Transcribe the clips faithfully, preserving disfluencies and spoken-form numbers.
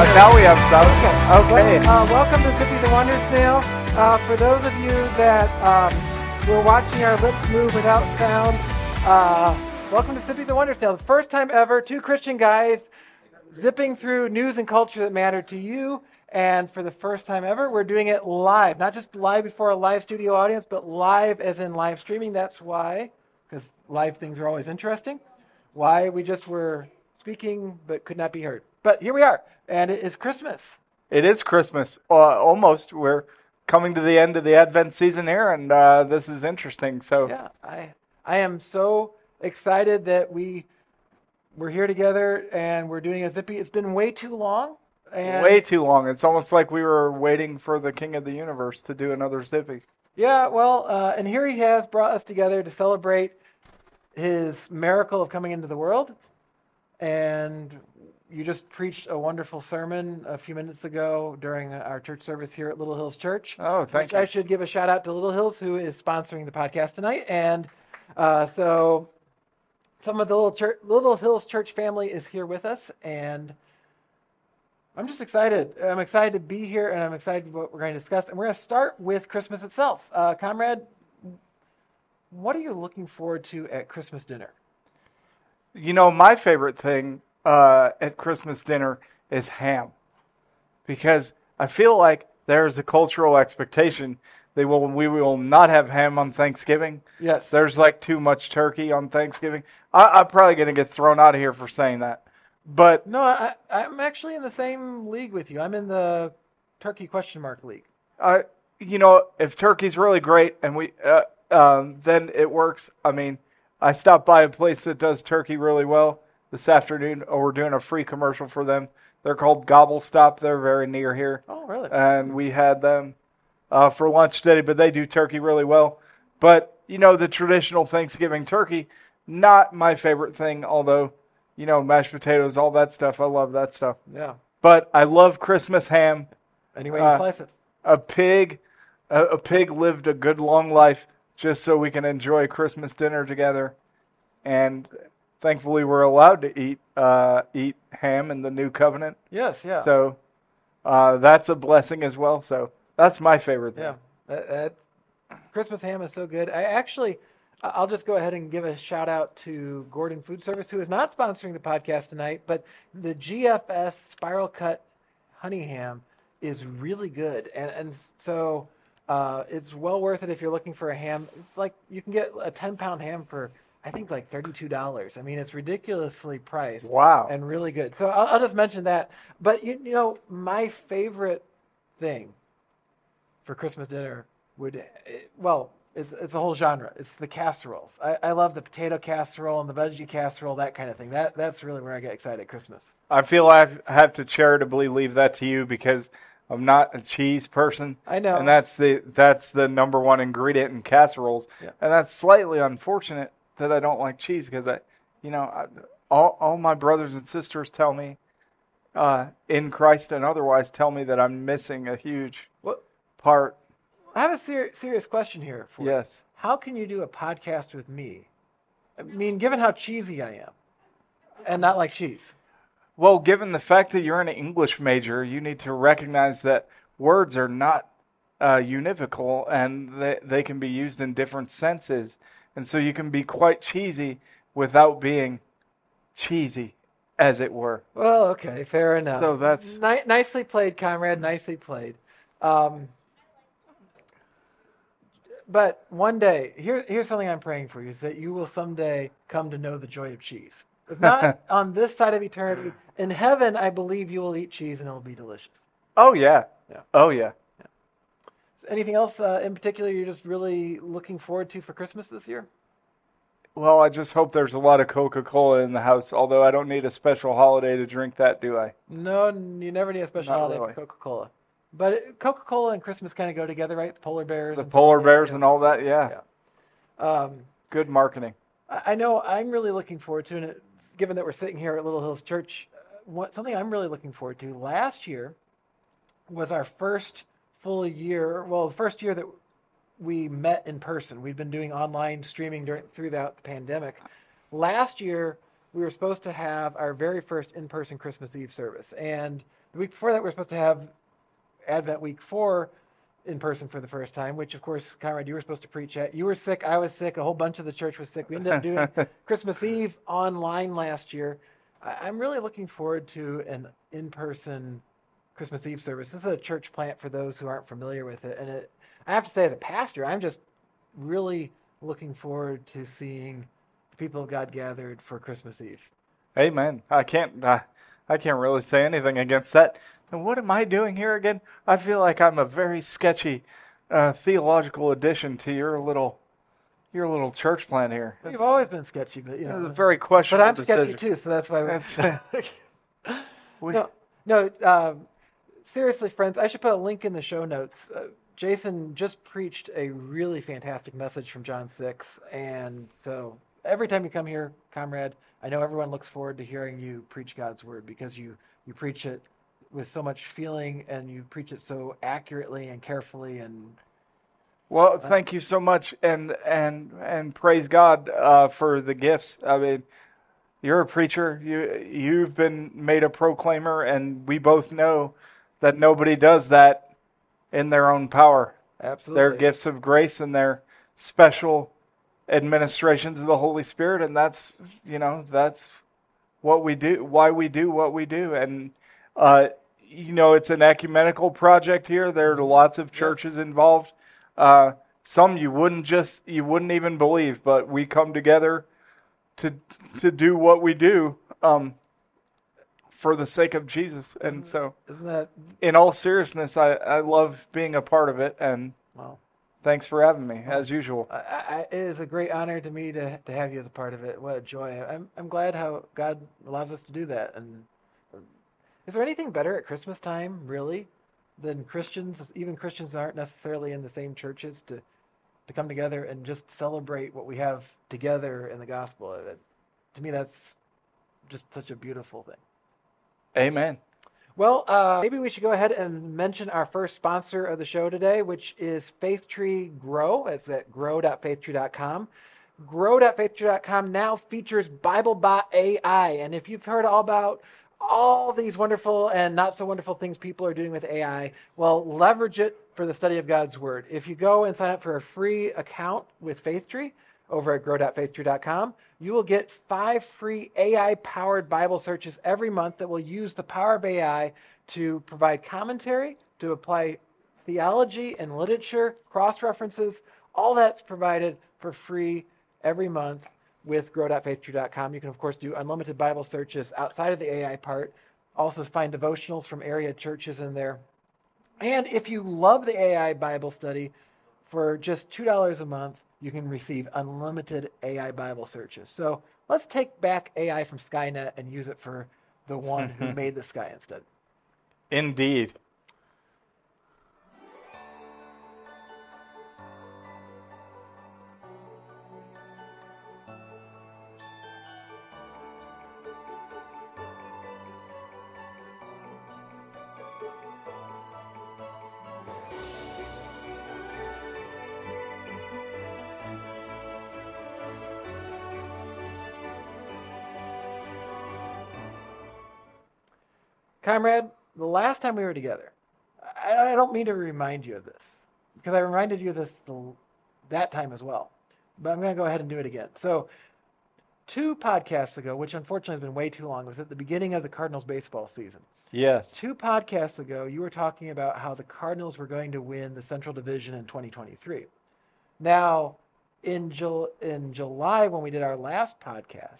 Uh, now we have some. Okay. okay. Well, uh, welcome to Zippy the Wonder Snail. Uh, for those of you that um, were watching our lips move without sound, uh, welcome to Zippy the Wonder Snail. The first time ever, two Christian guys zipping through news and culture that matter to you. And for the first time ever, we're doing it live. Not just live before a live studio audience, but live as in live streaming. That's why, because live things are always interesting, why we just were speaking but could not be heard. But here we are, and it is Christmas. It is Christmas, uh, almost. We're coming to the end of the Advent season here, and uh, this is interesting. So yeah, I I am so excited that we, we're here together, and we're doing a Zippy. It's been way too long. And way too long. It's almost like we were waiting for the King of the Universe to do another Zippy. Yeah, well, uh, and here he has brought us together to celebrate his miracle of coming into the world. And you just preached a wonderful sermon a few minutes ago during our church service here at Little Hills Church. Oh, thank you. I should give a shout out to Little Hills, who is sponsoring the podcast tonight. And uh, so some of the Little, church, Little Hills Church family is here with us, and I'm just excited. I'm excited to be here, and I'm excited about what we're going to discuss. And we're going to start with Christmas itself. Uh, Comrade, what are you looking forward to at Christmas dinner? You know, my favorite thing uh, at Christmas dinner is ham, because I feel like there is a cultural expectation they will we will not have ham on Thanksgiving. Yes, there's like too much turkey on Thanksgiving. I, I'm probably going to get thrown out of here for saying that. But no, I, I'm actually in the same league with you. I'm in the turkey question mark league. I, you know, if turkey's really great and we, uh, um, then it works. I mean, I stopped by a place that does turkey really well this afternoon. Oh, we're doing a free commercial for them. They're called Gobble Stop. They're very near here. Oh, really? And we had them uh, for lunch today, but they do turkey really well. But, you know, the traditional Thanksgiving turkey, not my favorite thing, although, you know, mashed potatoes, all that stuff. I love that stuff. Yeah. But I love Christmas ham. Any way you uh, slice it. A pig, a, a pig lived a good long life just so we can enjoy Christmas dinner together. And thankfully we're allowed to eat uh, eat ham in the new covenant. Yes, yeah. So uh, that's a blessing as well. So that's my favorite thing. Yeah. Uh, uh, Christmas ham is so good. I actually... I'll just go ahead and give a shout out to Gordon Food Service, who is not sponsoring the podcast tonight, but the G F S Spiral Cut Honey Ham is really good. And and so uh, it's well worth it if you're looking for a ham. It's like you can get a ten pound ham for, I think, like thirty-two dollars. I mean, it's ridiculously priced. Wow. And really good. So I'll, I'll just mention that. But, you, you know, my favorite thing for Christmas dinner would, well, It's it's a whole genre. It's the casseroles. I, I love the potato casserole and the veggie casserole, that kind of thing. That That's really where I get excited at Christmas. I feel I have to charitably leave that to you because I'm not a cheese person. I know. And that's the that's the number one ingredient in casseroles. Yeah. And that's slightly unfortunate that I don't like cheese because, I, you know, I, all, all my brothers and sisters tell me, uh, in Christ and otherwise, tell me that I'm missing a huge what? part. I have a ser- serious question here for you. Yes. How can you do a podcast with me? I mean, given how cheesy I am and not like cheese. Well, given the fact that you're an English major, you need to recognize that words are not uh, univocal and they, they can be used in different senses. And so you can be quite cheesy without being cheesy, as it were. Well, okay, fair enough. So that's... Ni- nicely played, Comrade, nicely played. Um... But one day, here, here's something I'm praying for you, is that you will someday come to know the joy of cheese. If not on this side of eternity, in heaven, I believe you will eat cheese and it'll be delicious. Oh, yeah. yeah. Oh, yeah. yeah. Anything else uh, in particular you're just really looking forward to for Christmas this year? Well, I just hope there's a lot of Coca-Cola in the house, although I don't need a special holiday to drink that, do I? No, you never need a special not holiday really. for Coca-Cola. But Coca-Cola and Christmas kind of go together, right? The polar bears. The polar bears and all that, yeah. yeah. Um, Good marketing. I know I'm really looking forward to, and it, given that we're sitting here at Little Hills Church, uh, what, something I'm really looking forward to. Last year was our first full year, well, the first year that we met in person. We'd been doing online streaming during, throughout the pandemic. Last year we were supposed to have our very first in-person Christmas Eve service. And the week before that, we were supposed to have Advent Week four in person for the first time, which, of course, Conrad, you were supposed to preach at. You were sick. I was sick. A whole bunch of the church was sick. We ended up doing Christmas Eve online last year. I'm really looking forward to an in-person Christmas Eve service. This is a church plant for those who aren't familiar with it. And it, I have to say, as a pastor, I'm just really looking forward to seeing the people of God gathered for Christmas Eve. Amen. I can't, uh, I can't really say anything against that. And what am I doing here again? I feel like I'm a very sketchy uh, theological addition to your little your little church plant here. You've it's, always been sketchy, but you know, it's a very questionable But I'm decision. sketchy too, so that's why we're... we... No, no um, seriously, friends, I should put a link in the show notes. Uh, Jason just preached a really fantastic message from John six, and so every time you come here, comrade, I know everyone looks forward to hearing you preach God's word, because you, you preach it with so much feeling, and you preach it so accurately and carefully. And well, thank you so much, and and and praise God uh, for the gifts. I mean, you're a preacher. You you've been made a proclaimer, and we both know that nobody does that in their own power. Absolutely, they're gifts of grace and they're special administrations of the Holy Spirit, and that's you know that's what we do, why we do what we do, and. Uh, you know, it's an ecumenical project here. There are lots of churches involved. Uh, some you wouldn't just, you wouldn't even believe, but we come together to to do what we do um, for the sake of Jesus. And so, isn't that, in all seriousness, I, I love being a part of it. And wow. Thanks for having me, well, as usual. I, I, it is a great honor to me to to have you as a part of it. What a joy! I'm I'm glad how God allows us to do that. And is there anything better at Christmas time, really, than Christians, even Christians that aren't necessarily in the same churches, to to come together and just celebrate what we have together in the gospel? It, to me, that's just such a beautiful thing. Amen. Well, uh, maybe we should go ahead and mention our first sponsor of the show today, which is Faith Tree Grow. It's at grow dot faith tree dot com. grow dot faith tree dot com now features BibleBot A I, and if you've heard all about all these wonderful and not so wonderful things people are doing with A I, well, leverage it for the study of God's Word. If you go and sign up for a free account with Faith Tree over at grow dot faith tree dot com, you will get five free A I-powered Bible searches every month that will use the power of A I to provide commentary, to apply theology and literature, cross-references. All that's provided for free every month with grow dot faith tree dot com. You can, of course, do unlimited Bible searches outside of the A I part. Also find devotionals from area churches in there. And if you love the A I Bible study, for just two dollars a month, you can receive unlimited A I Bible searches. So let's take back A I from Skynet and use it for the one who made the sky instead. Indeed. Comrade, the last time we were together, I, I don't mean to remind you of this, because I reminded you of this the, that time as well, but I'm going to go ahead and do it again. So two podcasts ago, which unfortunately has been way too long, was at the beginning of the Cardinals baseball season. Yes. Two podcasts ago, you were talking about how the Cardinals were going to win the Central Division in twenty twenty-three. Now, in, Jul- in July, when we did our last podcast,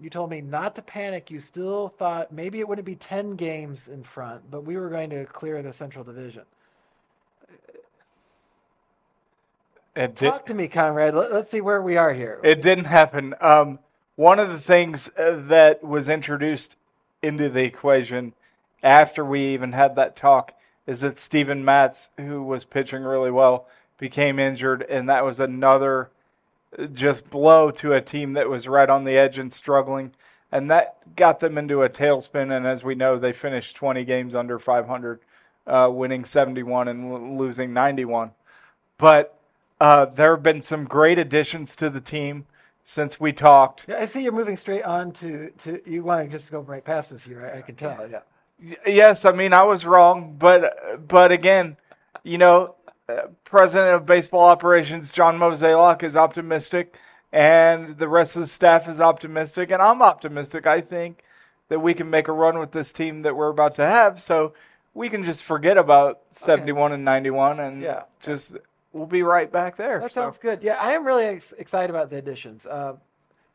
you told me not to panic. You still thought maybe it wouldn't be ten games in front, but we were going to clear the Central Division. It Talk did, to me, Conrad. Let, let's see where we are here. It didn't happen. Um, one of the things that was introduced into the equation after we even had that talk is that Steven Matz, who was pitching really well, became injured, and that was another just blow to a team that was right on the edge and struggling, and that got them into a tailspin, and as we know, they finished twenty games under five hundred, uh, winning seventy-one and l- losing ninety-one. But uh, there have been some great additions to the team. since we talked. Yeah, I see you're moving straight on to, to you want to just go right past this year. I, I can tell, yeah. Yes, I mean, I was wrong, but but again, you know, uh, President of Baseball Operations, John Mozeliak, is optimistic, and the rest of the staff is optimistic, and I'm optimistic. I think that we can make a run with this team that we're about to have, so we can just forget about seventy-one okay. and ninety-one, and yeah. just we'll be right back there. That so. sounds good. Yeah, I am really ex- excited about the additions. Uh,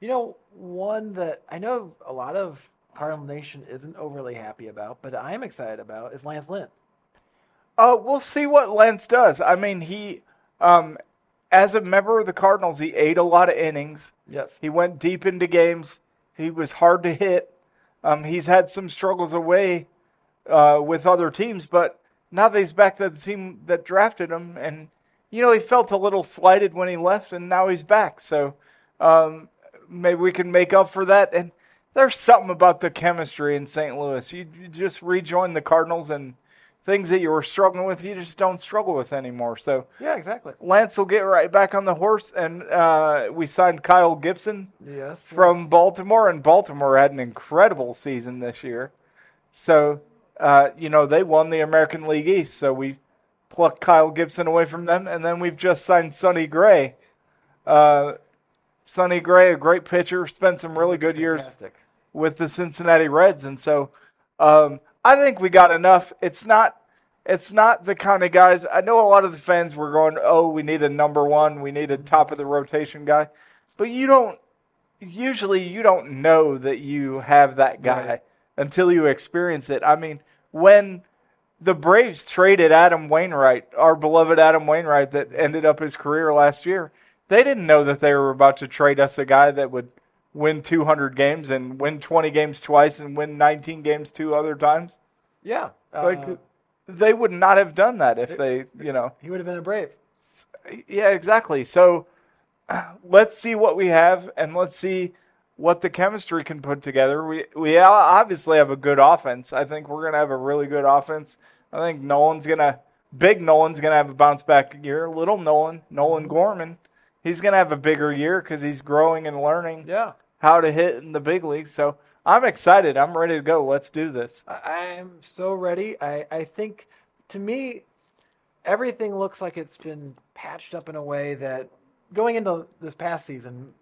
you know, one that I know a lot of Cardinal Nation isn't overly happy about, but I'm excited about is Lance Lynn. Uh, we'll see what Lance does. I mean, he, um, as a member of the Cardinals, he ate a lot of innings. Yes. He went deep into games. He was hard to hit. Um, he's had some struggles away uh, with other teams, but now that he's back to the team that drafted him, and, you know, he felt a little slighted when he left, and now he's back. So um, maybe we can make up for that. And there's something about the chemistry in Saint Louis. You, you just rejoin the Cardinals, and things that you were struggling with, you just don't struggle with anymore. So yeah, exactly. Lance will get right back on the horse, and uh, we signed Kyle Gibson yes, from Baltimore, and Baltimore had an incredible season this year. So, uh, you know, they won the American League East, so we plucked Kyle Gibson away from them, and then we've just signed Sonny Gray, uh, Sonny Gray, a great pitcher, spent some really good Fantastic. years with the Cincinnati Reds. And so um, I think we got enough. It's not it's not the kind of guys. I know a lot of the fans were going, oh, we need a number one. We need a top-of-the-rotation guy. But you don't – usually you don't know that you have that guy right. until you experience it. I mean, when the Braves traded Adam Wainwright, our beloved Adam Wainwright that ended up his career last year, they didn't know that they were about to trade us a guy that would win two hundred games and win twenty games twice and win nineteen games two other times. Yeah. Like, uh, they would not have done that if it, they, you know. He would have been a Brave. Yeah, exactly. So let's see what we have, and let's see what the chemistry can put together. We, we obviously have a good offense. I think we're going to have a really good offense. I think Nolan's going to – big Nolan's going to have a bounce-back year. Little Nolan, Nolan Gorman. He's going to have a bigger year because he's growing and learning yeah. how to hit in the big leagues. So I'm excited. I'm ready to go. Let's do this. I'm so ready. I, I think, to me, everything looks like it's been patched up in a way that going into this past season,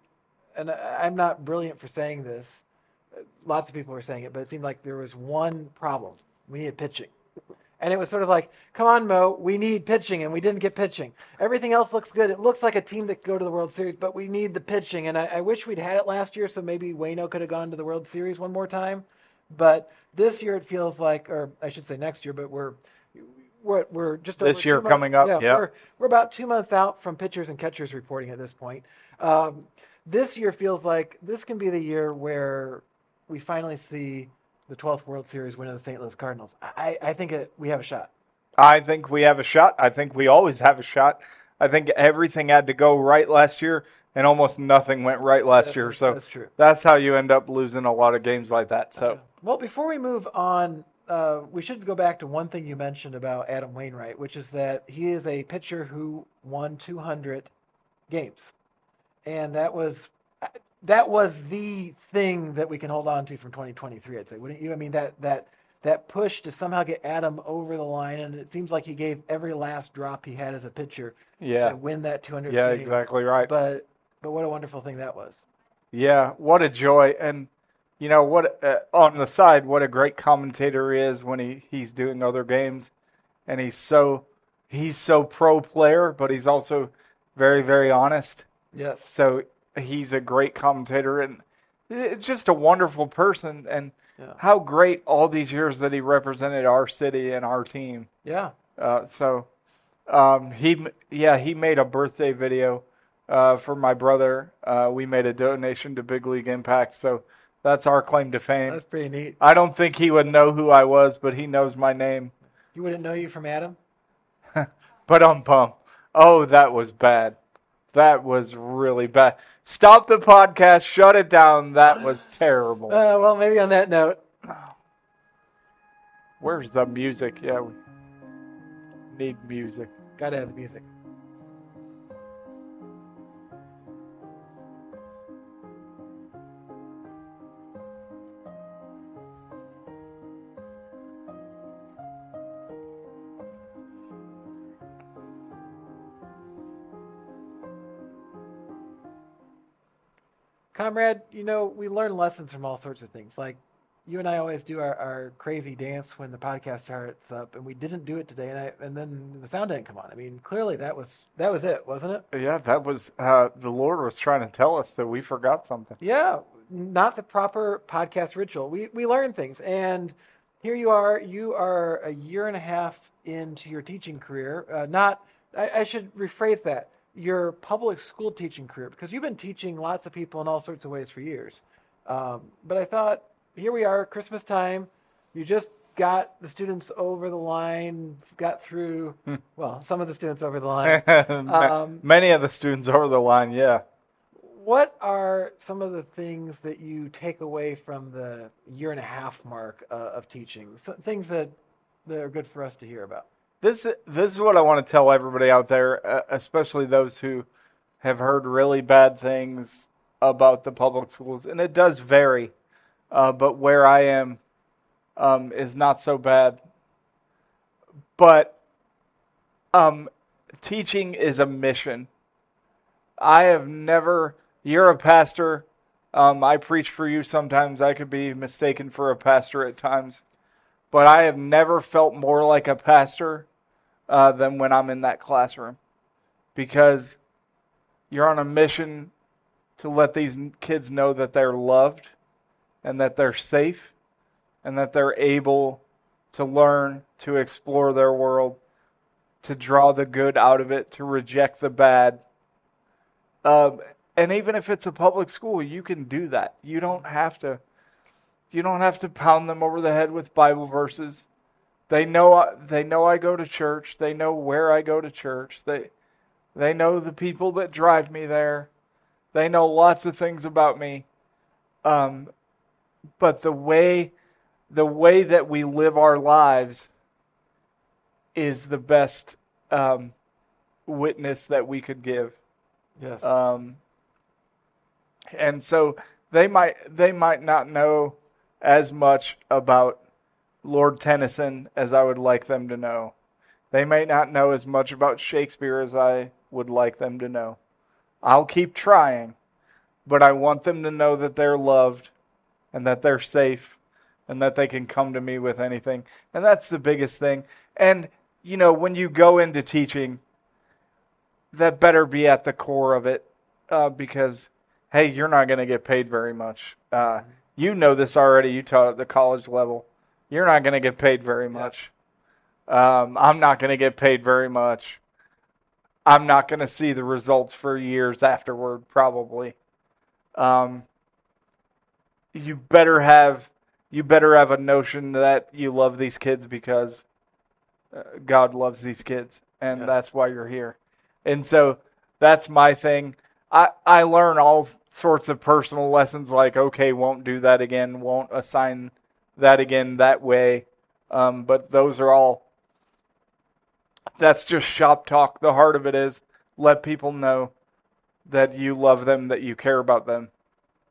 and I'm not brilliant for saying this. Lots of people are saying it, but it seemed like there was one problem. We needed pitching. And it was sort of like, come on, Mo, we need pitching, and we didn't get pitching. Everything else looks good. It looks like a team that could go to the World Series, but we need the pitching. And I, I wish we'd had it last year, so maybe Waino could have gone to the World Series one more time. But this year it feels like, or I should say next year, but we're we're, we're just over this year months, coming up. Yeah, yep. we're we're about two months out from pitchers and catchers reporting at this point. Um, this year feels like this can be the year where we finally see the twelfth World Series win of the Saint Louis Cardinals. I, I think it, we have a shot. I think we have a shot. I think we always have a shot. I think everything had to go right last year, and almost nothing went right last that's, year. So that's true. That's how you end up losing a lot of games like that. So uh, well, before we move on, uh, we should go back to one thing you mentioned about Adam Wainwright, which is that he is a pitcher who won two hundred games, and that was. That was the thing that we can hold on to from twenty twenty-three, I'd say, wouldn't you? I mean, that that that push to somehow get Adam over the line, and it seems like he gave every last drop he had as a pitcher yeah. to win that two hundred. Yeah, game. Exactly right. But but what a wonderful thing that was. Yeah, what a joy. And, you know, what uh, on the side, what a great commentator he is when he, he's doing other games. And he's so he's so pro player, but he's also very, very honest. Yes. So he's a great commentator and just a wonderful person. And yeah. how great all these years that he represented our city and our team. Yeah. Uh, so, um, he yeah he made a birthday video uh, for my brother. Uh, we made a donation to Big League Impact. So that's our claim to fame. That's pretty neat. I don't think he would know who I was, but he knows my name. You wouldn't know you from Adam? But I'm pumped. Oh, that was bad. That was really bad. Stop the podcast. Shut it down. That was terrible. Uh, well, maybe on that note. Where's the music? Yeah, we need music. Gotta have the music. Comrade, you know, we learn lessons from all sorts of things. Like, you and I always do our, our crazy dance when the podcast starts up, and we didn't do it today, and I, and then the sound didn't come on. I mean, clearly that was that was it, wasn't it? Yeah, that was, uh, the Lord was trying to tell us that we forgot something. Yeah, not the proper podcast ritual. We, we learn things, and here you are. You are a year and a half into your teaching career. Uh, not, I, I should rephrase that. Your public school teaching career, because you've been teaching lots of people in all sorts of ways for years. Um, but I thought, here we are, Christmas time. You just got the students over the line, got through, well, some of the students over the line. Um, Many of the students over the line, yeah. What are some of the things that you take away from the year and a half mark uh, of teaching, so, things that, that are good for us to hear about? This this is what I want to tell everybody out there, especially those who have heard really bad things about the public schools, and it does vary, uh, but where I am um, is not so bad. But um, teaching is a mission. I have never, you're a pastor, um, I preach for you sometimes, I could be mistaken for a pastor at times. But I have never felt more like a pastor uh, than when I'm in that classroom, because you're on a mission to let these kids know that they're loved and that they're safe and that they're able to learn, to explore their world, to draw the good out of it, to reject the bad. Uh, and even if it's a public school, you can do that. You don't have to. You don't have to pound them over the head with Bible verses. They know they know I go to church. They know where I go to church. They they know the people that drive me there. They know lots of things about me. Um, but the way the way that we live our lives is the best um, witness that we could give. Yes. Um, and so they might they might not know as much about Lord Tennyson as I would like them to know. They may not know as much about Shakespeare as I would like them to know. I'll keep trying, but I want them to know that they're loved and that they're safe and that they can come to me with anything. And that's the biggest thing. And, you know, when you go into teaching, that better be at the core of it, uh, because, hey, you're not going to get paid very much. Uh You know this already. You taught at the college level. You're not going to get paid very much. Yeah. Um, I'm not going to get paid very much. I'm not going to see the results for years afterward, probably. Um, you better have you better have a notion that you love these kids, because uh, God loves these kids, and yeah. That's why you're here. And so that's my thing. I, I learn all sorts of personal lessons, like, okay, won't do that again, won't assign that again that way. Um, but those are all, that's just shop talk. The heart of it is let people know that you love them, that you care about them,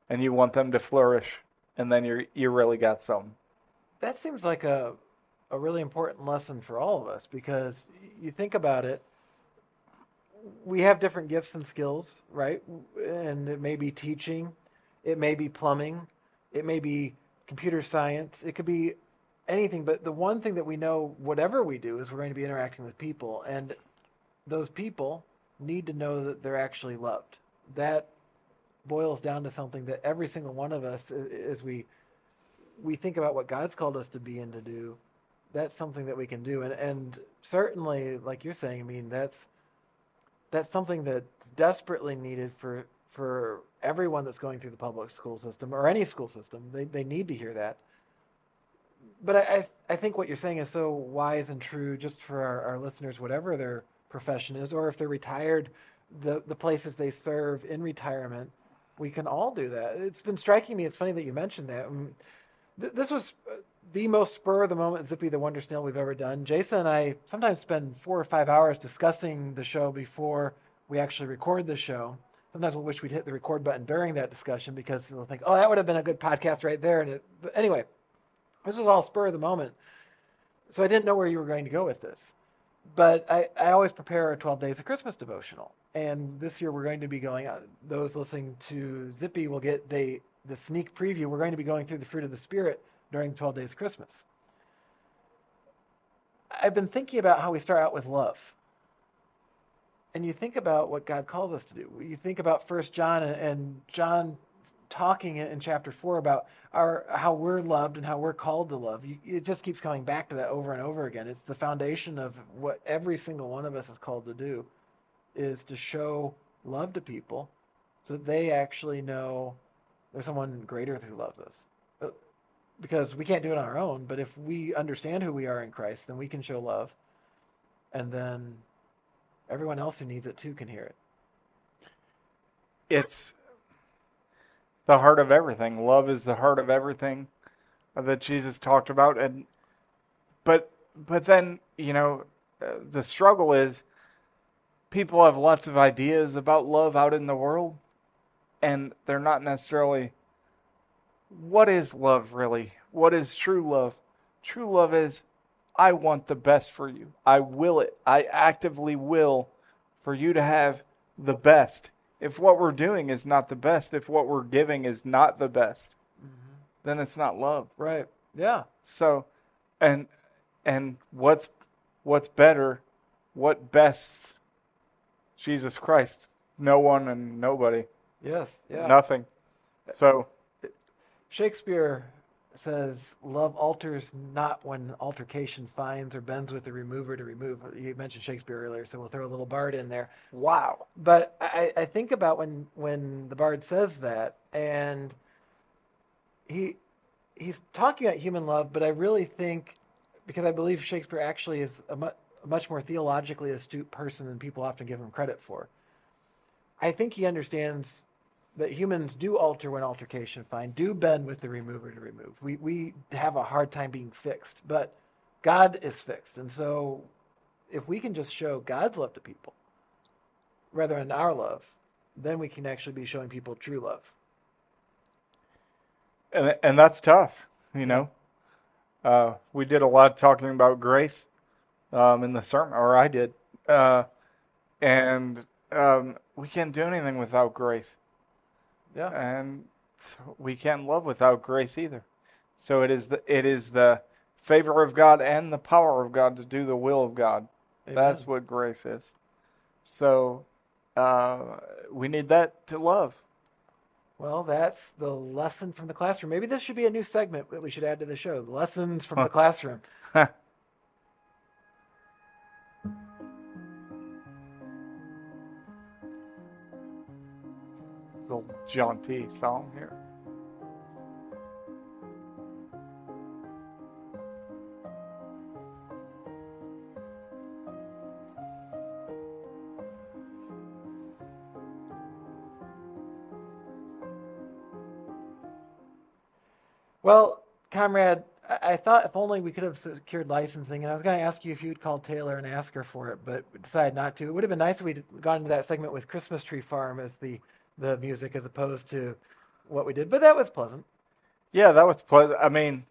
and you want them to flourish. And then you you really got something. That seems like a a really important lesson for all of us, because you think about it. We have different gifts and skills, right? And it may be teaching, it may be plumbing, it may be computer science, it could be anything. But the one thing that we know, whatever we do, is we're going to be interacting with people. And those people need to know that they're actually loved. That boils down to something that every single one of us, as we we think about what God's called us to be and to do, that's something that we can do. And, and certainly, like you're saying, I mean, that's, That's something that's desperately needed for for everyone that's going through the public school system or any school system. They they need to hear that. But I I, I think what you're saying is so wise and true, just for our, our listeners, whatever their profession is, or if they're retired, the, the places they serve in retirement. We can all do that. It's been striking me. It's funny that you mentioned that. I mean, th- this was the most spur-of-the-moment Zippy the Wonder Snail we've ever done. Jason and I sometimes spend four or five hours discussing the show before we actually record the show. Sometimes we wish we'd hit the record button during that discussion, because they'll think, oh, that would have been a good podcast right there. And it, but anyway, this was all spur-of-the-moment. So I didn't know where you were going to go with this. But I, I always prepare a twelve Days of Christmas devotional. And this year we're going to be going, uh, those listening to Zippy will get the, the sneak preview. We're going to be going through the fruit of the Spirit during twelve Days of Christmas. I've been thinking about how we start out with love. And you think about what God calls us to do. You think about First John and John talking in chapter four about our how we're loved and how we're called to love. You, it just keeps coming back to that over and over again. It's the foundation of what every single one of us is called to do, is to show love to people so that they actually know there's someone greater who loves us. Because we can't do it on our own, but if we understand who we are in Christ, then we can show love, and then everyone else who needs it too can hear it. It's the heart of everything. Love is the heart of everything that Jesus talked about. And but but then, you know, the struggle is, people have lots of ideas about love out in the world, and they're not necessarily, what is love really? What is true love? True love is, I want the best for you. I will it. I actively will for you to have the best. If what we're doing is not the best, if what we're giving is not the best, mm-hmm. then it's not love. Right. Yeah. So, and and what's what's better? What bests Jesus Christ? No one and nobody. Yes. Yeah. Nothing. So Shakespeare says, love alters not when altercation finds or bends with the remover to remove. You mentioned Shakespeare earlier, so we'll throw a little Bard in there. Wow. But I, I think about when when the Bard says that, and he he's talking about human love, but I really think, because I believe Shakespeare actually is a much much more theologically astute person than people often give him credit for. I think he understands that humans do alter when altercation finds, do bend with the remover to remove. We we have a hard time being fixed, but God is fixed. And so if we can just show God's love to people rather than our love, then we can actually be showing people true love. And, and that's tough, you know. Uh, we did a lot of talking about grace Um, in the sermon, or I did, uh, and um, we can't do anything without grace. Yeah, and so we can't love without grace either. So it is the it is the favor of God and the power of God to do the will of God. Amen. That's what grace is. So uh, we need that to love. Well, that's the lesson from the classroom. Maybe this should be a new segment that we should add to the show: lessons from the classroom. Jaunty song here. Well, comrade, I-, I thought if only we could have secured licensing, and I was going to ask you if you'd call Taylor and ask her for it, but decided not to. It would have been nice if we'd gone into that segment with Christmas Tree Farm as the the music as opposed to what we did, but that was pleasant. Yeah, that was pleasant. I mean,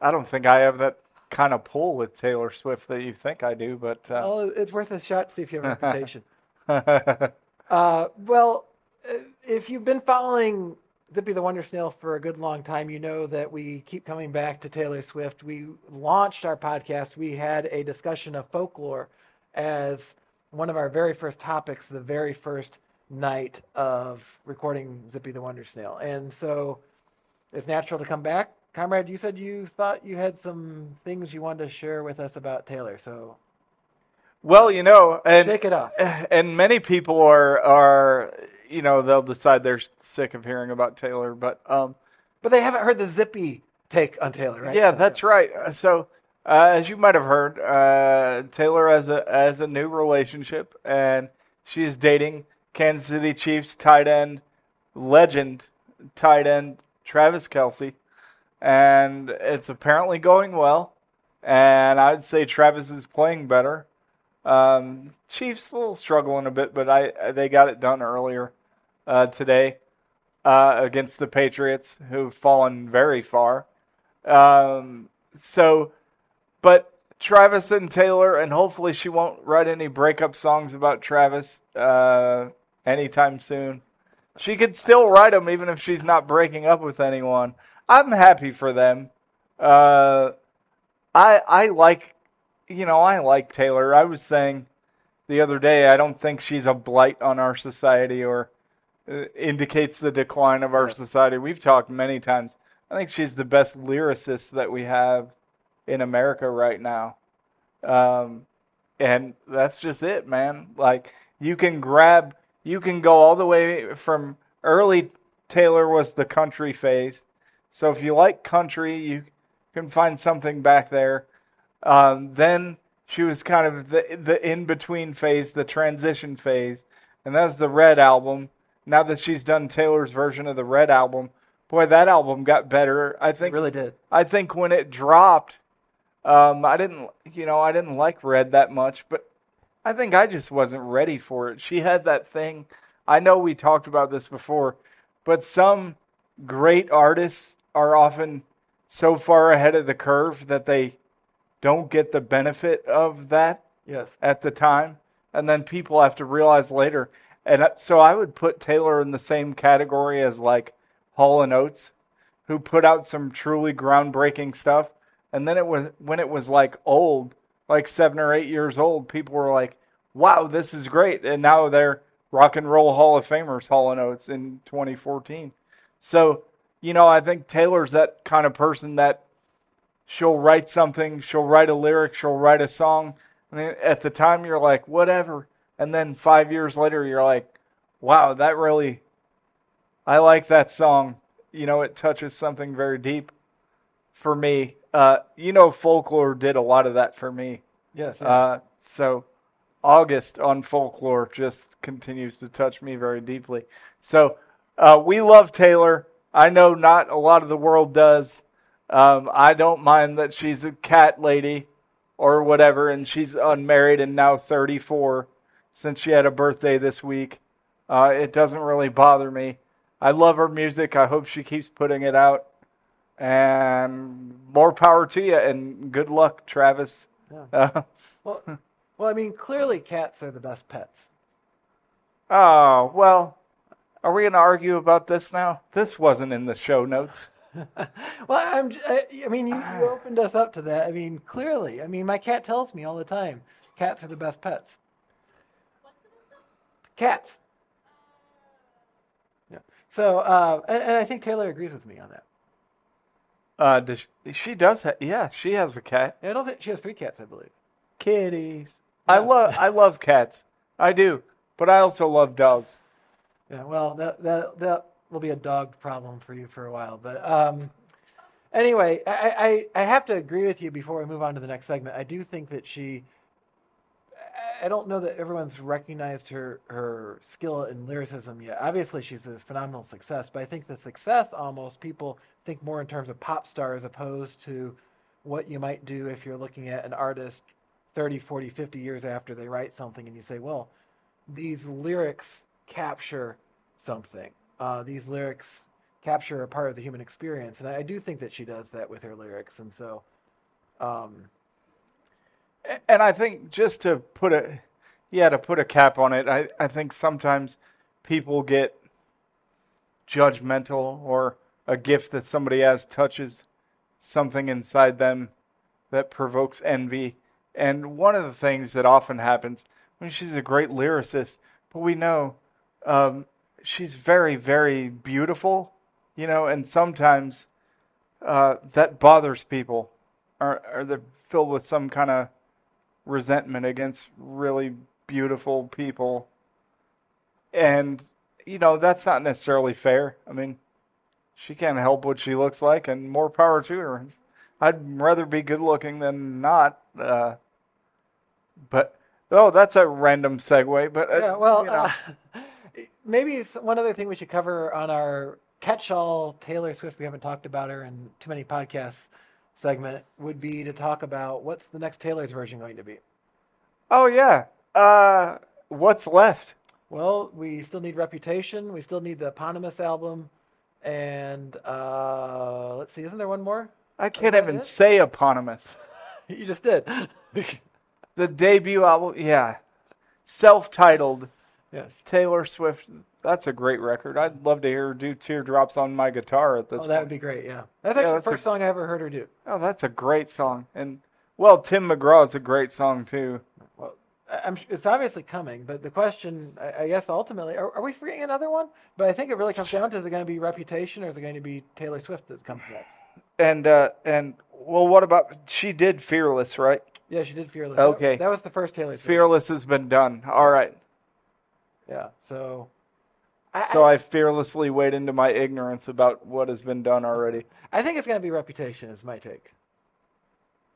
I don't think I have that kind of pull with Taylor Swift that you think I do, but... Uh... Oh, it's worth a shot to see if you have a reputation. uh, well, if you've been following Zippy the Wonder Snail for a good long time, you know that we keep coming back to Taylor Swift. We launched our podcast. We had a discussion of folklore as one of our very first topics, the very first night of recording Zippy the Wonder Snail. And so it's natural to come back. Comrade, you said you thought you had some things you wanted to share with us about Taylor, so... Well, you know... And, shake it off. And many people are, are, you know, they'll decide they're sick of hearing about Taylor, but... Um, but they haven't heard the Zippy take on Taylor, right? Yeah, so, that's yeah. right. So, uh, as you might have heard, uh, Taylor has a, has a new relationship, and she's dating Kansas City Chiefs tight end, legend tight end, Travis Kelce. And it's apparently going well. And I'd say Travis is playing better. Um, Chiefs a little struggling a bit, but I they got it done earlier uh, today uh, against the Patriots, who've fallen very far. Um, so, but Travis and Taylor, and hopefully she won't write any breakup songs about Travis uh, anytime soon. She could still write them even if she's not breaking up with anyone. I'm happy for them. Uh, I I like, you know, I like Taylor. I was saying the other day, I don't think she's a blight on our society or uh, indicates the decline of our society. We've talked many times. I think she's the best lyricist that we have in America right now. Um, and that's just it, man. Like, you can grab, you can go all the way from early Taylor was the country phase. So if you like country, you can find something back there. Um, then she was kind of the, the in-between phase, the transition phase. And that was the Red album. Now that she's done Taylor's version of the Red album, boy, that album got better. I think it really did. I think when it dropped, um, I didn't, you know, I didn't like Red that much, but I think I just wasn't ready for it. She had that thing. I know we talked about this before, but some great artists are often so far ahead of the curve that they don't get the benefit of that yes. at the time, and then people have to realize later. And so I would put Taylor in the same category as like Hall and Oates, who put out some truly groundbreaking stuff, and then it was when it was like old, like seven or eight years old, people were like, "Wow, this is great!" And now they're Rock and Roll Hall of Famers, Hall and Oates in twenty fourteen. So, you know, I think Taylor's that kind of person that she'll write something, she'll write a lyric, she'll write a song, and then at the time you're like, whatever, and then five years later you're like, wow, that really, I like that song. You know, it touches something very deep for me. Uh, you know, folklore did a lot of that for me. Yes. Yeah. Uh, so August on folklore just continues to touch me very deeply. So, Uh, we love Taylor. I know not a lot of the world does. Um, I don't mind that she's a cat lady or whatever, and she's unmarried and now thirty-four since she had a birthday this week. Uh, it doesn't really bother me. I love her music. I hope she keeps putting it out. And more power to you, and good luck, Travis. Yeah. Uh, well, well, I mean, clearly cats are the best pets. Oh, well... Are we going to argue about this now? This wasn't in the show notes. Well, I'm, I, I mean, you, you opened us up to that. I mean, clearly. I mean, my cat tells me all the time, cats are the best pets. What's the best pet? Cats. Yeah. So, uh, and, and I think Taylor agrees with me on that. Uh, does she, she does. Ha- yeah, she has a cat. I don't think she has three cats, I believe. Kitties. Yeah. I love. I love cats. I do, but I also love dogs. Yeah, well, that that that will be a dog problem for you for a while. But um, anyway, I, I, I have to agree with you before we move on to the next segment. I do think that she, I don't know that everyone's recognized her, her skill in lyricism yet. Obviously, she's a phenomenal success, but I think the success almost, people think more in terms of pop star as opposed to what you might do if you're looking at an artist thirty, forty, fifty years after they write something and you say, well, these lyrics capture something. Uh, these lyrics capture a part of the human experience, and I, I do think that she does that with her lyrics. And so, um, and I think just to put a, yeah, to put a cap on it, I, I think sometimes people get judgmental, or a gift that somebody has touches something inside them that provokes envy. And one of the things that often happens, I mean, she's a great lyricist, but we know, Um, she's very, very beautiful, you know, and sometimes uh, that bothers people, or, or they're filled with some kind of resentment against really beautiful people. And, you know, that's not necessarily fair. I mean, she can't help what she looks like, and more power to her. I'd rather be good looking than not. Uh, but, oh, that's a random segue. But, uh, yeah, well, you know. uh... Maybe one other thing we should cover on our catch-all Taylor Swift, we haven't talked about her in too many podcasts, segment, would be to talk about what's the next Taylor's version going to be. Oh, yeah. Uh, what's left? Well, we still need Reputation. We still need the eponymous album. And uh, let's see, isn't there one more? I can't even say eponymous. You just did. The debut album, yeah. Self-titled. Yes. Taylor Swift. That's a great record. I'd love to hear her do Teardrops on My Guitar at this point. Oh, that would be great, yeah. That's actually yeah, that's the first a, song I ever heard her do. Oh, that's a great song. And, well, Tim McGraw's a great song, too. Well, I'm, it's obviously coming, but the question, I, I guess, ultimately, are, are we forgetting another one? But I think it really comes down to, is it going to be Reputation or is it going to be Taylor Swift that comes next? And, uh, and well, what about, she did Fearless, right? Yeah, she did Fearless. Okay. That, that was the first Taylor Swift. Fearless has been done. All right. Yeah, so... I, so I fearlessly wade into my ignorance about what has been done already. I think it's going to be Reputation is my take.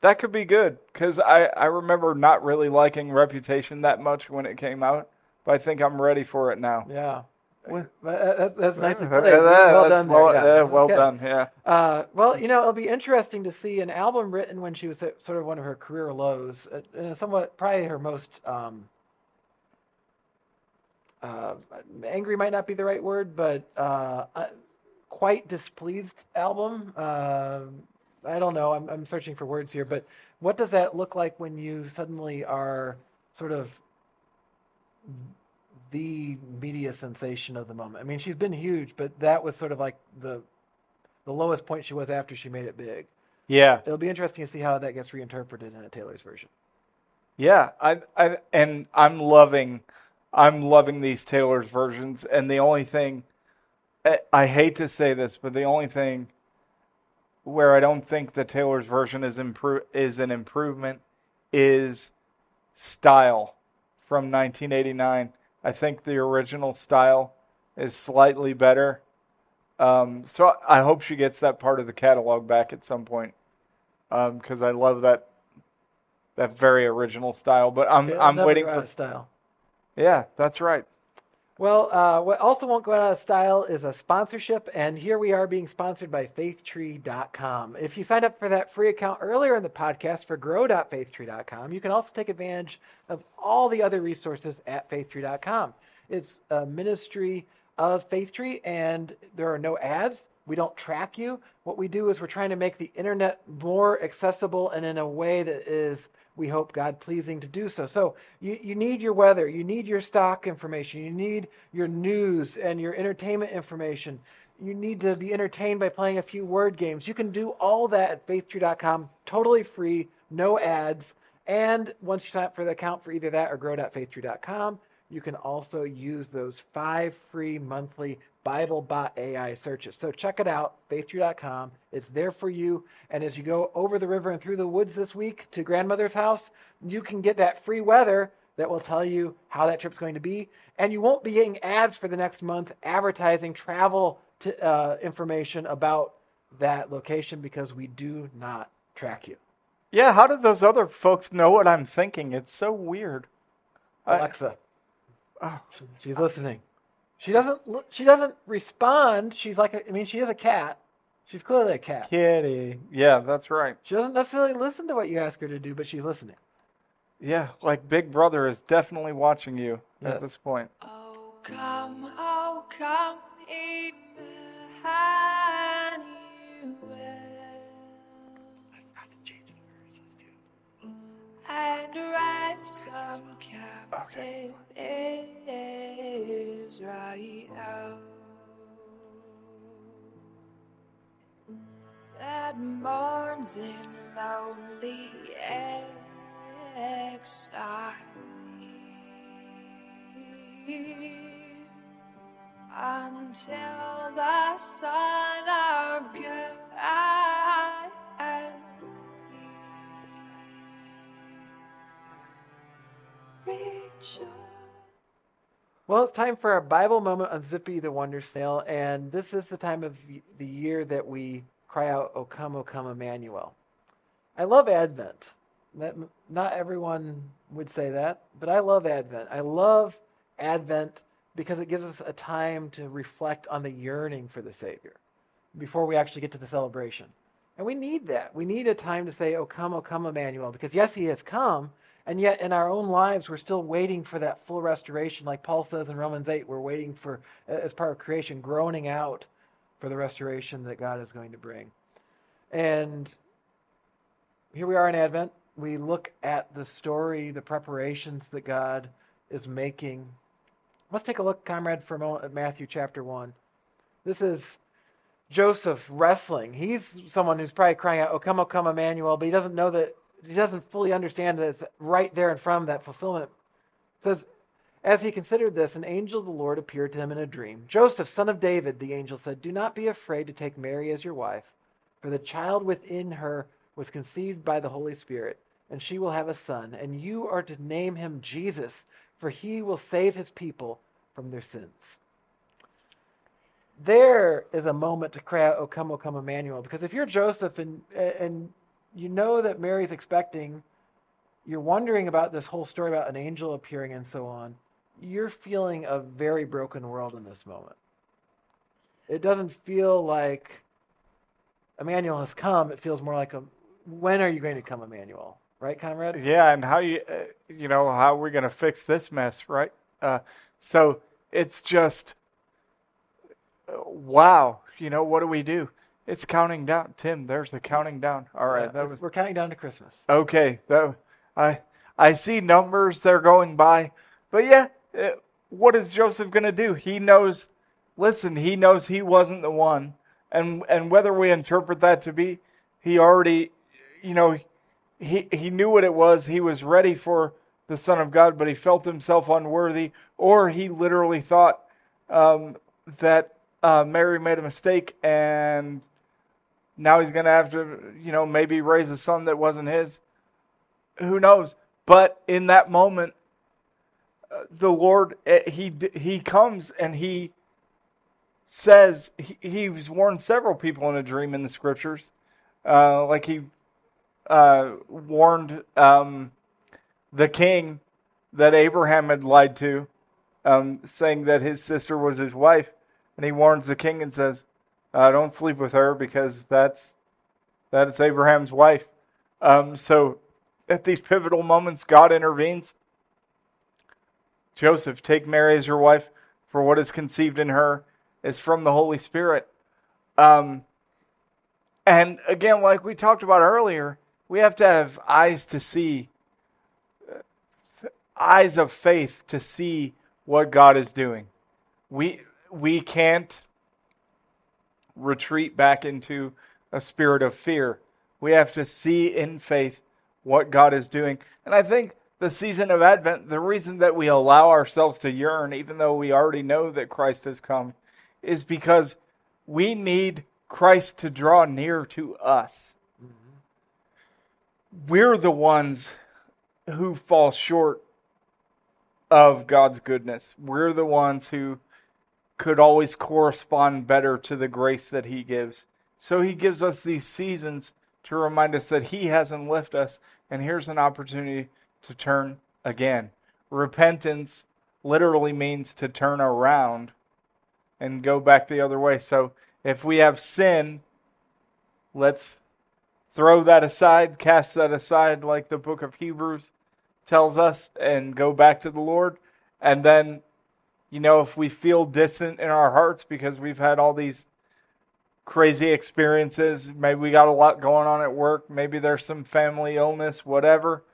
That could be good, because I, I remember not really liking Reputation that much when it came out, but I think I'm ready for it now. Yeah. Well, that, that's nice and clear. Well done there. Well, yeah. Well okay. done, yeah. Uh, well, you know, it'll be interesting to see an album written when she was sort of one of her career lows, and somewhat probably her most... Um, Uh, angry might not be the right word, but uh, quite displeased album. Uh, I don't know. I'm, I'm searching for words here, but what does that look like when you suddenly are sort of the media sensation of the moment? I mean, she's been huge, but that was sort of like the the lowest point she was after she made it big. Yeah. It'll be interesting to see how that gets reinterpreted in a Taylor's version. Yeah, I, I and I'm loving... I'm loving these Taylor's versions, and the only thing, I hate to say this, but the only thing where I don't think the Taylor's version is improve is an improvement is style from nineteen eighty-nine. I think the original style is slightly better. Um, so I hope she gets that part of the catalog back at some point, because um, I love that that very original style. But I'm yeah, I'm waiting for style. Yeah, that's right. Well, uh, what also won't go out of style is a sponsorship, and here we are being sponsored by faith tree dot com. If you signed up for that free account earlier in the podcast for grow dot faith tree dot com, you can also take advantage of all the other resources at faith tree dot com. It's a ministry of Faith Tree, and there are no ads. We don't track you. What we do is we're trying to make the internet more accessible and in a way that is... we hope, God pleasing to do so. So you, you need your weather, you need your stock information, you need your news and your entertainment information. You need to be entertained by playing a few word games. You can do all that at faith tree dot com, totally free, no ads. And once you sign up for the account for either that or grow dot faith tree dot com, you can also use those five free monthly Bible dot A I searches. So check it out, faith tree dot com. It's there for you. And as you go over the river and through the woods this week to grandmother's house, you can get that free weather that will tell you how that trip's going to be. And you won't be getting ads for the next month advertising travel t- uh, information about that location because we do not track you. Yeah, how did those other folks know what I'm thinking? It's so weird. Alexa. I, oh, she's listening. She doesn't. She doesn't respond. She's like. A, I mean, she is a cat. She's clearly a cat. Kitty. Yeah, that's right. She doesn't necessarily listen to what you ask her to do, but she's listening. Yeah, like Big Brother is definitely watching you yes. at this point. Oh come, oh come, eat behind you. I've got to change the verses too. And write some captain okay. is right out. That mourns in lonely exile. Until the Son of God is rejoiced. Well, it's time for our Bible moment on Zippy the Wonder Snail, and this is the time of the year that we cry out, O come, O come, Emmanuel. I love Advent. Not everyone would say that, but I love Advent. I love Advent because it gives us a time to reflect on the yearning for the Savior before we actually get to the celebration. And we need that. We need a time to say, O come, O come, Emmanuel, because yes, he has come, and yet in our own lives, we're still waiting for that full restoration. Like Paul says in Romans eight, we're waiting for, as part of creation, groaning out for the restoration that God is going to bring. And here we are in Advent, we look at the story, the preparations that God is making. Let's take a look, comrade, for a moment at Matthew chapter one. This is Joseph wrestling. He's someone who's probably crying out, "O come, O come, Emmanuel," but he doesn't know that, he doesn't fully understand that it's right there in front of that fulfillment. It says, as he considered this, an angel of the Lord appeared to him in a dream. "Joseph, son of David," the angel said, "do not be afraid to take Mary as your wife, for the child within her was conceived by the Holy Spirit, and she will have a son, and you are to name him Jesus, for he will save his people from their sins." There is a moment to cry out, "O come, O come, Emmanuel," because if you're Joseph and and you know that Mary's expecting, you're wondering about this whole story about an angel appearing and so on, you're feeling a very broken world in this moment. It doesn't feel like Emmanuel has come. It feels more like, a, when are you going to come, Emmanuel? Right, comrade? Yeah, and how you, uh, you know, how we're going to fix this mess, right? Uh, so it's just, uh, wow, you know, what do we do? It's counting down. Tim, there's the counting down. All right. Yeah, that was, we're counting down to Christmas. Okay. That, I, I see numbers. They're going by. But yeah, it, what is Joseph going to do? He knows, listen, he knows he wasn't the one. And and whether we interpret that to be, he already, you know, he he knew what it was. He was ready for the Son of God, but he felt himself unworthy. Or he literally thought um, that uh, Mary made a mistake, and now he's going to have to, you know, maybe raise a son that wasn't his. Who knows? But in that moment, uh, the Lord, he he comes and he says, he, he's warned several people in a dream in the scriptures. Uh, like he uh, warned um, the king that Abraham had lied to, um, saying that his sister was his wife. And he warns the king and says, uh, don't sleep with her because that's, that's Abraham's wife. Um, so at these pivotal moments, God intervenes. Joseph, take Mary as your wife, for what is conceived in her is from the Holy Spirit. Um, and again, like we talked about earlier, we have to have eyes to see, eyes of faith to see what God is doing. We we can't retreat back into a spirit of fear. We have to see in faith what God is doing. And I think the season of Advent, the reason that we allow ourselves to yearn, even though we already know that Christ has come, is because we need Christ to draw near to us. Mm-hmm. We're the ones who fall short of God's goodness. We're the ones who could always correspond better to the grace that He gives. So He gives us these seasons to remind us that He hasn't left us, and here's an opportunity to turn again. Repentance literally means to turn around and go back the other way. So if we have sin, let's throw that aside, cast that aside like the book of Hebrews tells us, and go back to the Lord. And then, you know, if we feel distant in our hearts because we've had all these crazy experiences, maybe we got a lot going on at work, maybe there's some family illness, whatever,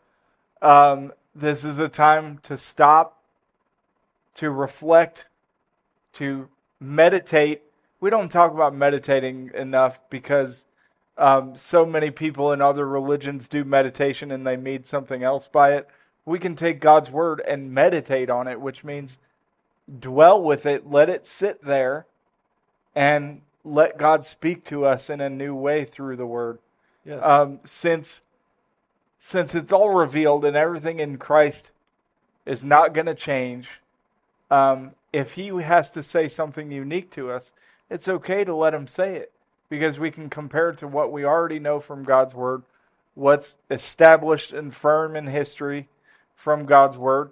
um, this is a time to stop, to reflect, to meditate. We don't talk about meditating enough because um, so many people in other religions do meditation and they mean something else by it. We can take God's word and meditate on it, which means dwell with it, let it sit there, and let God speak to us in a new way through the word. Yes. Um, since, since it's all revealed and everything in Christ is not going to change, um, if He has to say something unique to us, it's okay to let Him say it, because we can compare it to what we already know from God's word, what's established and firm in history from God's word,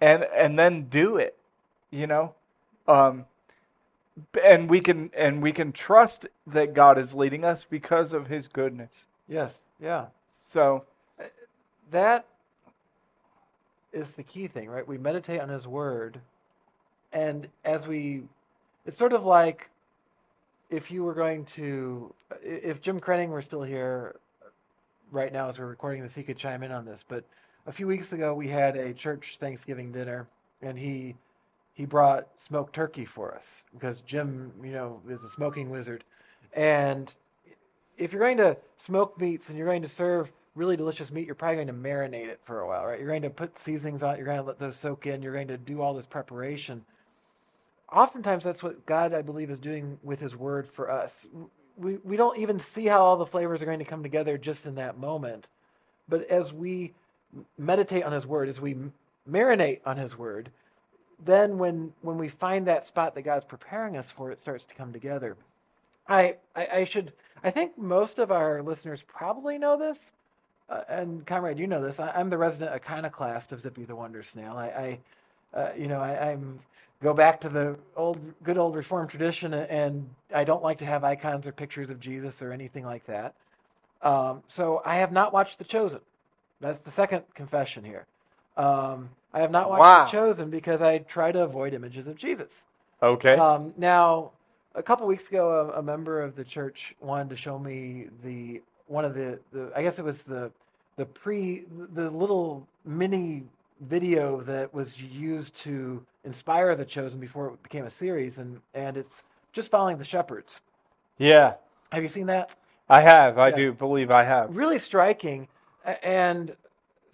and and then do it, you know, um, and we can and we can trust that God is leading us because of His goodness. Yes, yeah. So that is the key thing, right? We meditate on His word. And as we, it's sort of like if you were going to, if Jim Krenning were still here, right now as we're recording this, he could chime in on this, but a few weeks ago we had a church Thanksgiving dinner, and he he brought smoked turkey for us because Jim, you know, is a smoking wizard. And if you're going to smoke meats and you're going to serve really delicious meat, you're probably going to marinate it for a while, right? You're going to put seasonings on it. You're going to let those soak in. You're going to do all this preparation. Oftentimes, that's what God, I believe, is doing with his word for us. We we don't even see how all the flavors are going to come together just in that moment. But as we meditate on his word, as we marinate on his word, then when when we find that spot that God's preparing us for, it starts to come together. I I, I should I think most of our listeners probably know this, uh, and Conrad, you know this. I, I'm the resident iconoclast of Zippy the Wonder Snail. I, I uh, you know, I, I'm go back to the old good old Reformed tradition, and I don't like to have icons or pictures of Jesus or anything like that. Um, so I have not watched The Chosen. That's the second confession here. Um, I have not watched wow. The Chosen because I try to avoid images of Jesus. Okay. Um, now, a couple weeks ago, a, a member of the church wanted to show me the one of the, the I guess it was the the pre the little mini video that was used to inspire The Chosen before it became a series, and and it's just following the shepherds. Yeah. Have you seen that? I have. I yeah. do believe I have. Really striking, and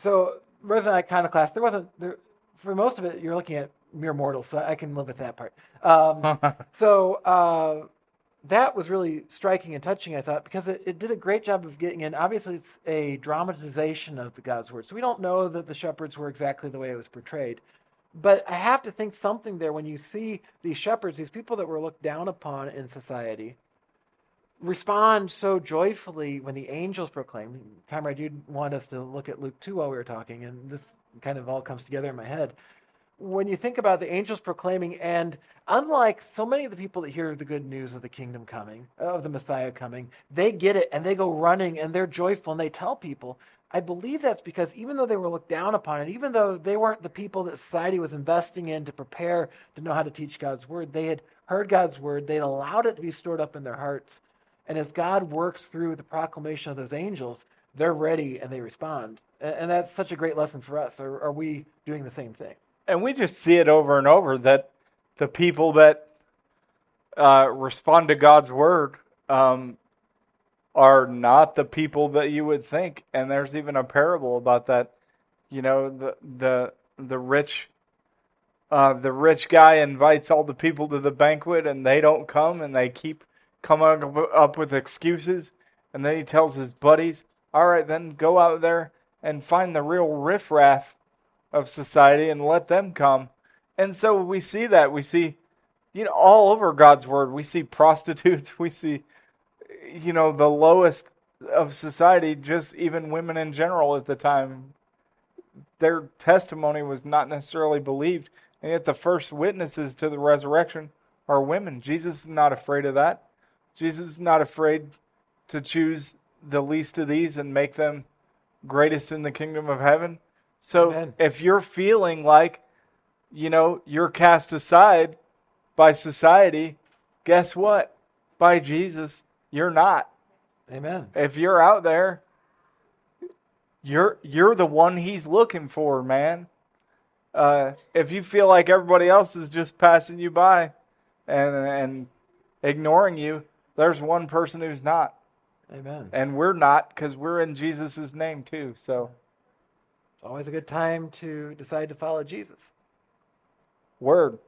so. Resident iconoclast. There wasn't there for most of it. You're looking at mere mortals, so I can live with that part. Um, so uh, that was really striking and touching, I thought, because it, it did a great job of getting in. Obviously, it's a dramatization of the God's word, so we don't know that the shepherds were exactly the way it was portrayed. But I have to think something there when you see these shepherds, these people that were looked down upon in society, respond so joyfully when the angels proclaim. Comrade, you'd want us to look at Luke two while we were talking, and this kind of all comes together in my head. When you think about the angels proclaiming, and unlike so many of the people that hear the good news of the kingdom coming, of the Messiah coming, they get it, and they go running, and they're joyful, and they tell people. I believe that's because even though they were looked down upon, and even though they weren't the people that society was investing in to prepare to know how to teach God's word, they had heard God's word, they had allowed it to be stored up in their hearts. And as God works through the proclamation of those angels, they're ready and they respond. And that's such a great lesson for us. Are, are we doing the same thing? And we just see it over and over that the people that uh, respond to God's word um, are not the people that you would think. And there's even a parable about that. You know, the the the rich uh, the rich guy invites all the people to the banquet, and they don't come, and they keep coming up with excuses, and then he tells his buddies, all right, then go out there and find the real riffraff of society and let them come. And so we see that. We see, you know, all over God's word, we see prostitutes, we see, you know, the lowest of society, just even women in general at the time. Their testimony was not necessarily believed, and yet the first witnesses to the resurrection are women. Jesus is not afraid of that. Jesus is not afraid to choose the least of these and make them greatest in the kingdom of heaven. So Amen. If you're feeling like, you know, you're cast aside by society, guess what? By Jesus, you're not. Amen. If you're out there, you're you're the one he's looking for, man. Uh, if you feel like everybody else is just passing you by and and ignoring you, there's one person who's not. Amen. And we're not, because we're in Jesus' name too. So it's always a good time to decide to follow Jesus. Word.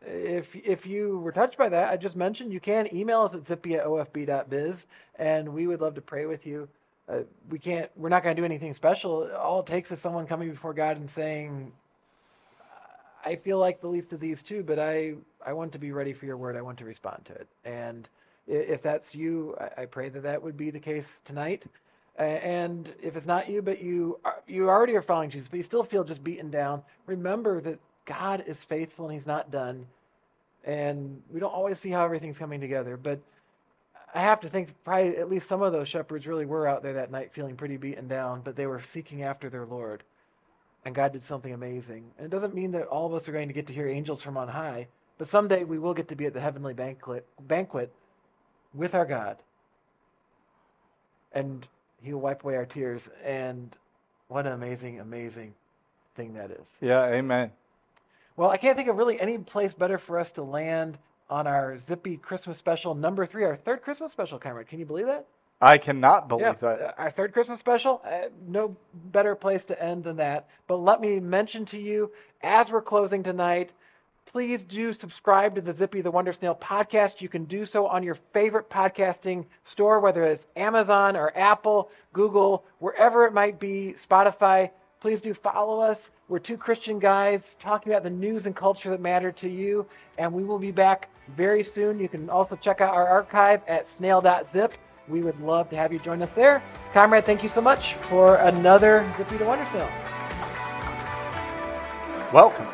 If if you were touched by that, I just mentioned, you can email us at zippy at o f b dot biz, and we would love to pray with you. Uh, we can't. We're not going to do anything special. All it takes is someone coming before God and saying, I feel like the least of these too, but I, I want to be ready for your word. I want to respond to it. And if that's you, I pray that that would be the case tonight. And if it's not you, but you are, you already are following Jesus, but you still feel just beaten down, remember that God is faithful and he's not done. And we don't always see how everything's coming together. But I have to think probably at least some of those shepherds really were out there that night feeling pretty beaten down, but they were seeking after their Lord. And God did something amazing. And it doesn't mean that all of us are going to get to hear angels from on high, but someday we will get to be at the heavenly banquet, banquet with our God. And He'll wipe away our tears. And what an amazing, amazing thing that is. Yeah, amen. Well, I can't think of really any place better for us to land on our Zippy Christmas special, number three, our third Christmas special, Conrad. Can you believe that? I cannot believe yeah, that. Our third Christmas special, uh, no better place to end than that. But let me mention to you, as we're closing tonight, please do subscribe to the Zippy the Wonder Snail podcast. You can do so on your favorite podcasting store, whether it's Amazon or Apple, Google, wherever it might be, Spotify. Please do follow us. We're two Christian guys talking about the news and culture that matter to you, and we will be back very soon. You can also check out our archive at snail dot zip. We would love to have you join us there. Comrade, thank you so much for another Zippy the Wonder Snail. Welcome.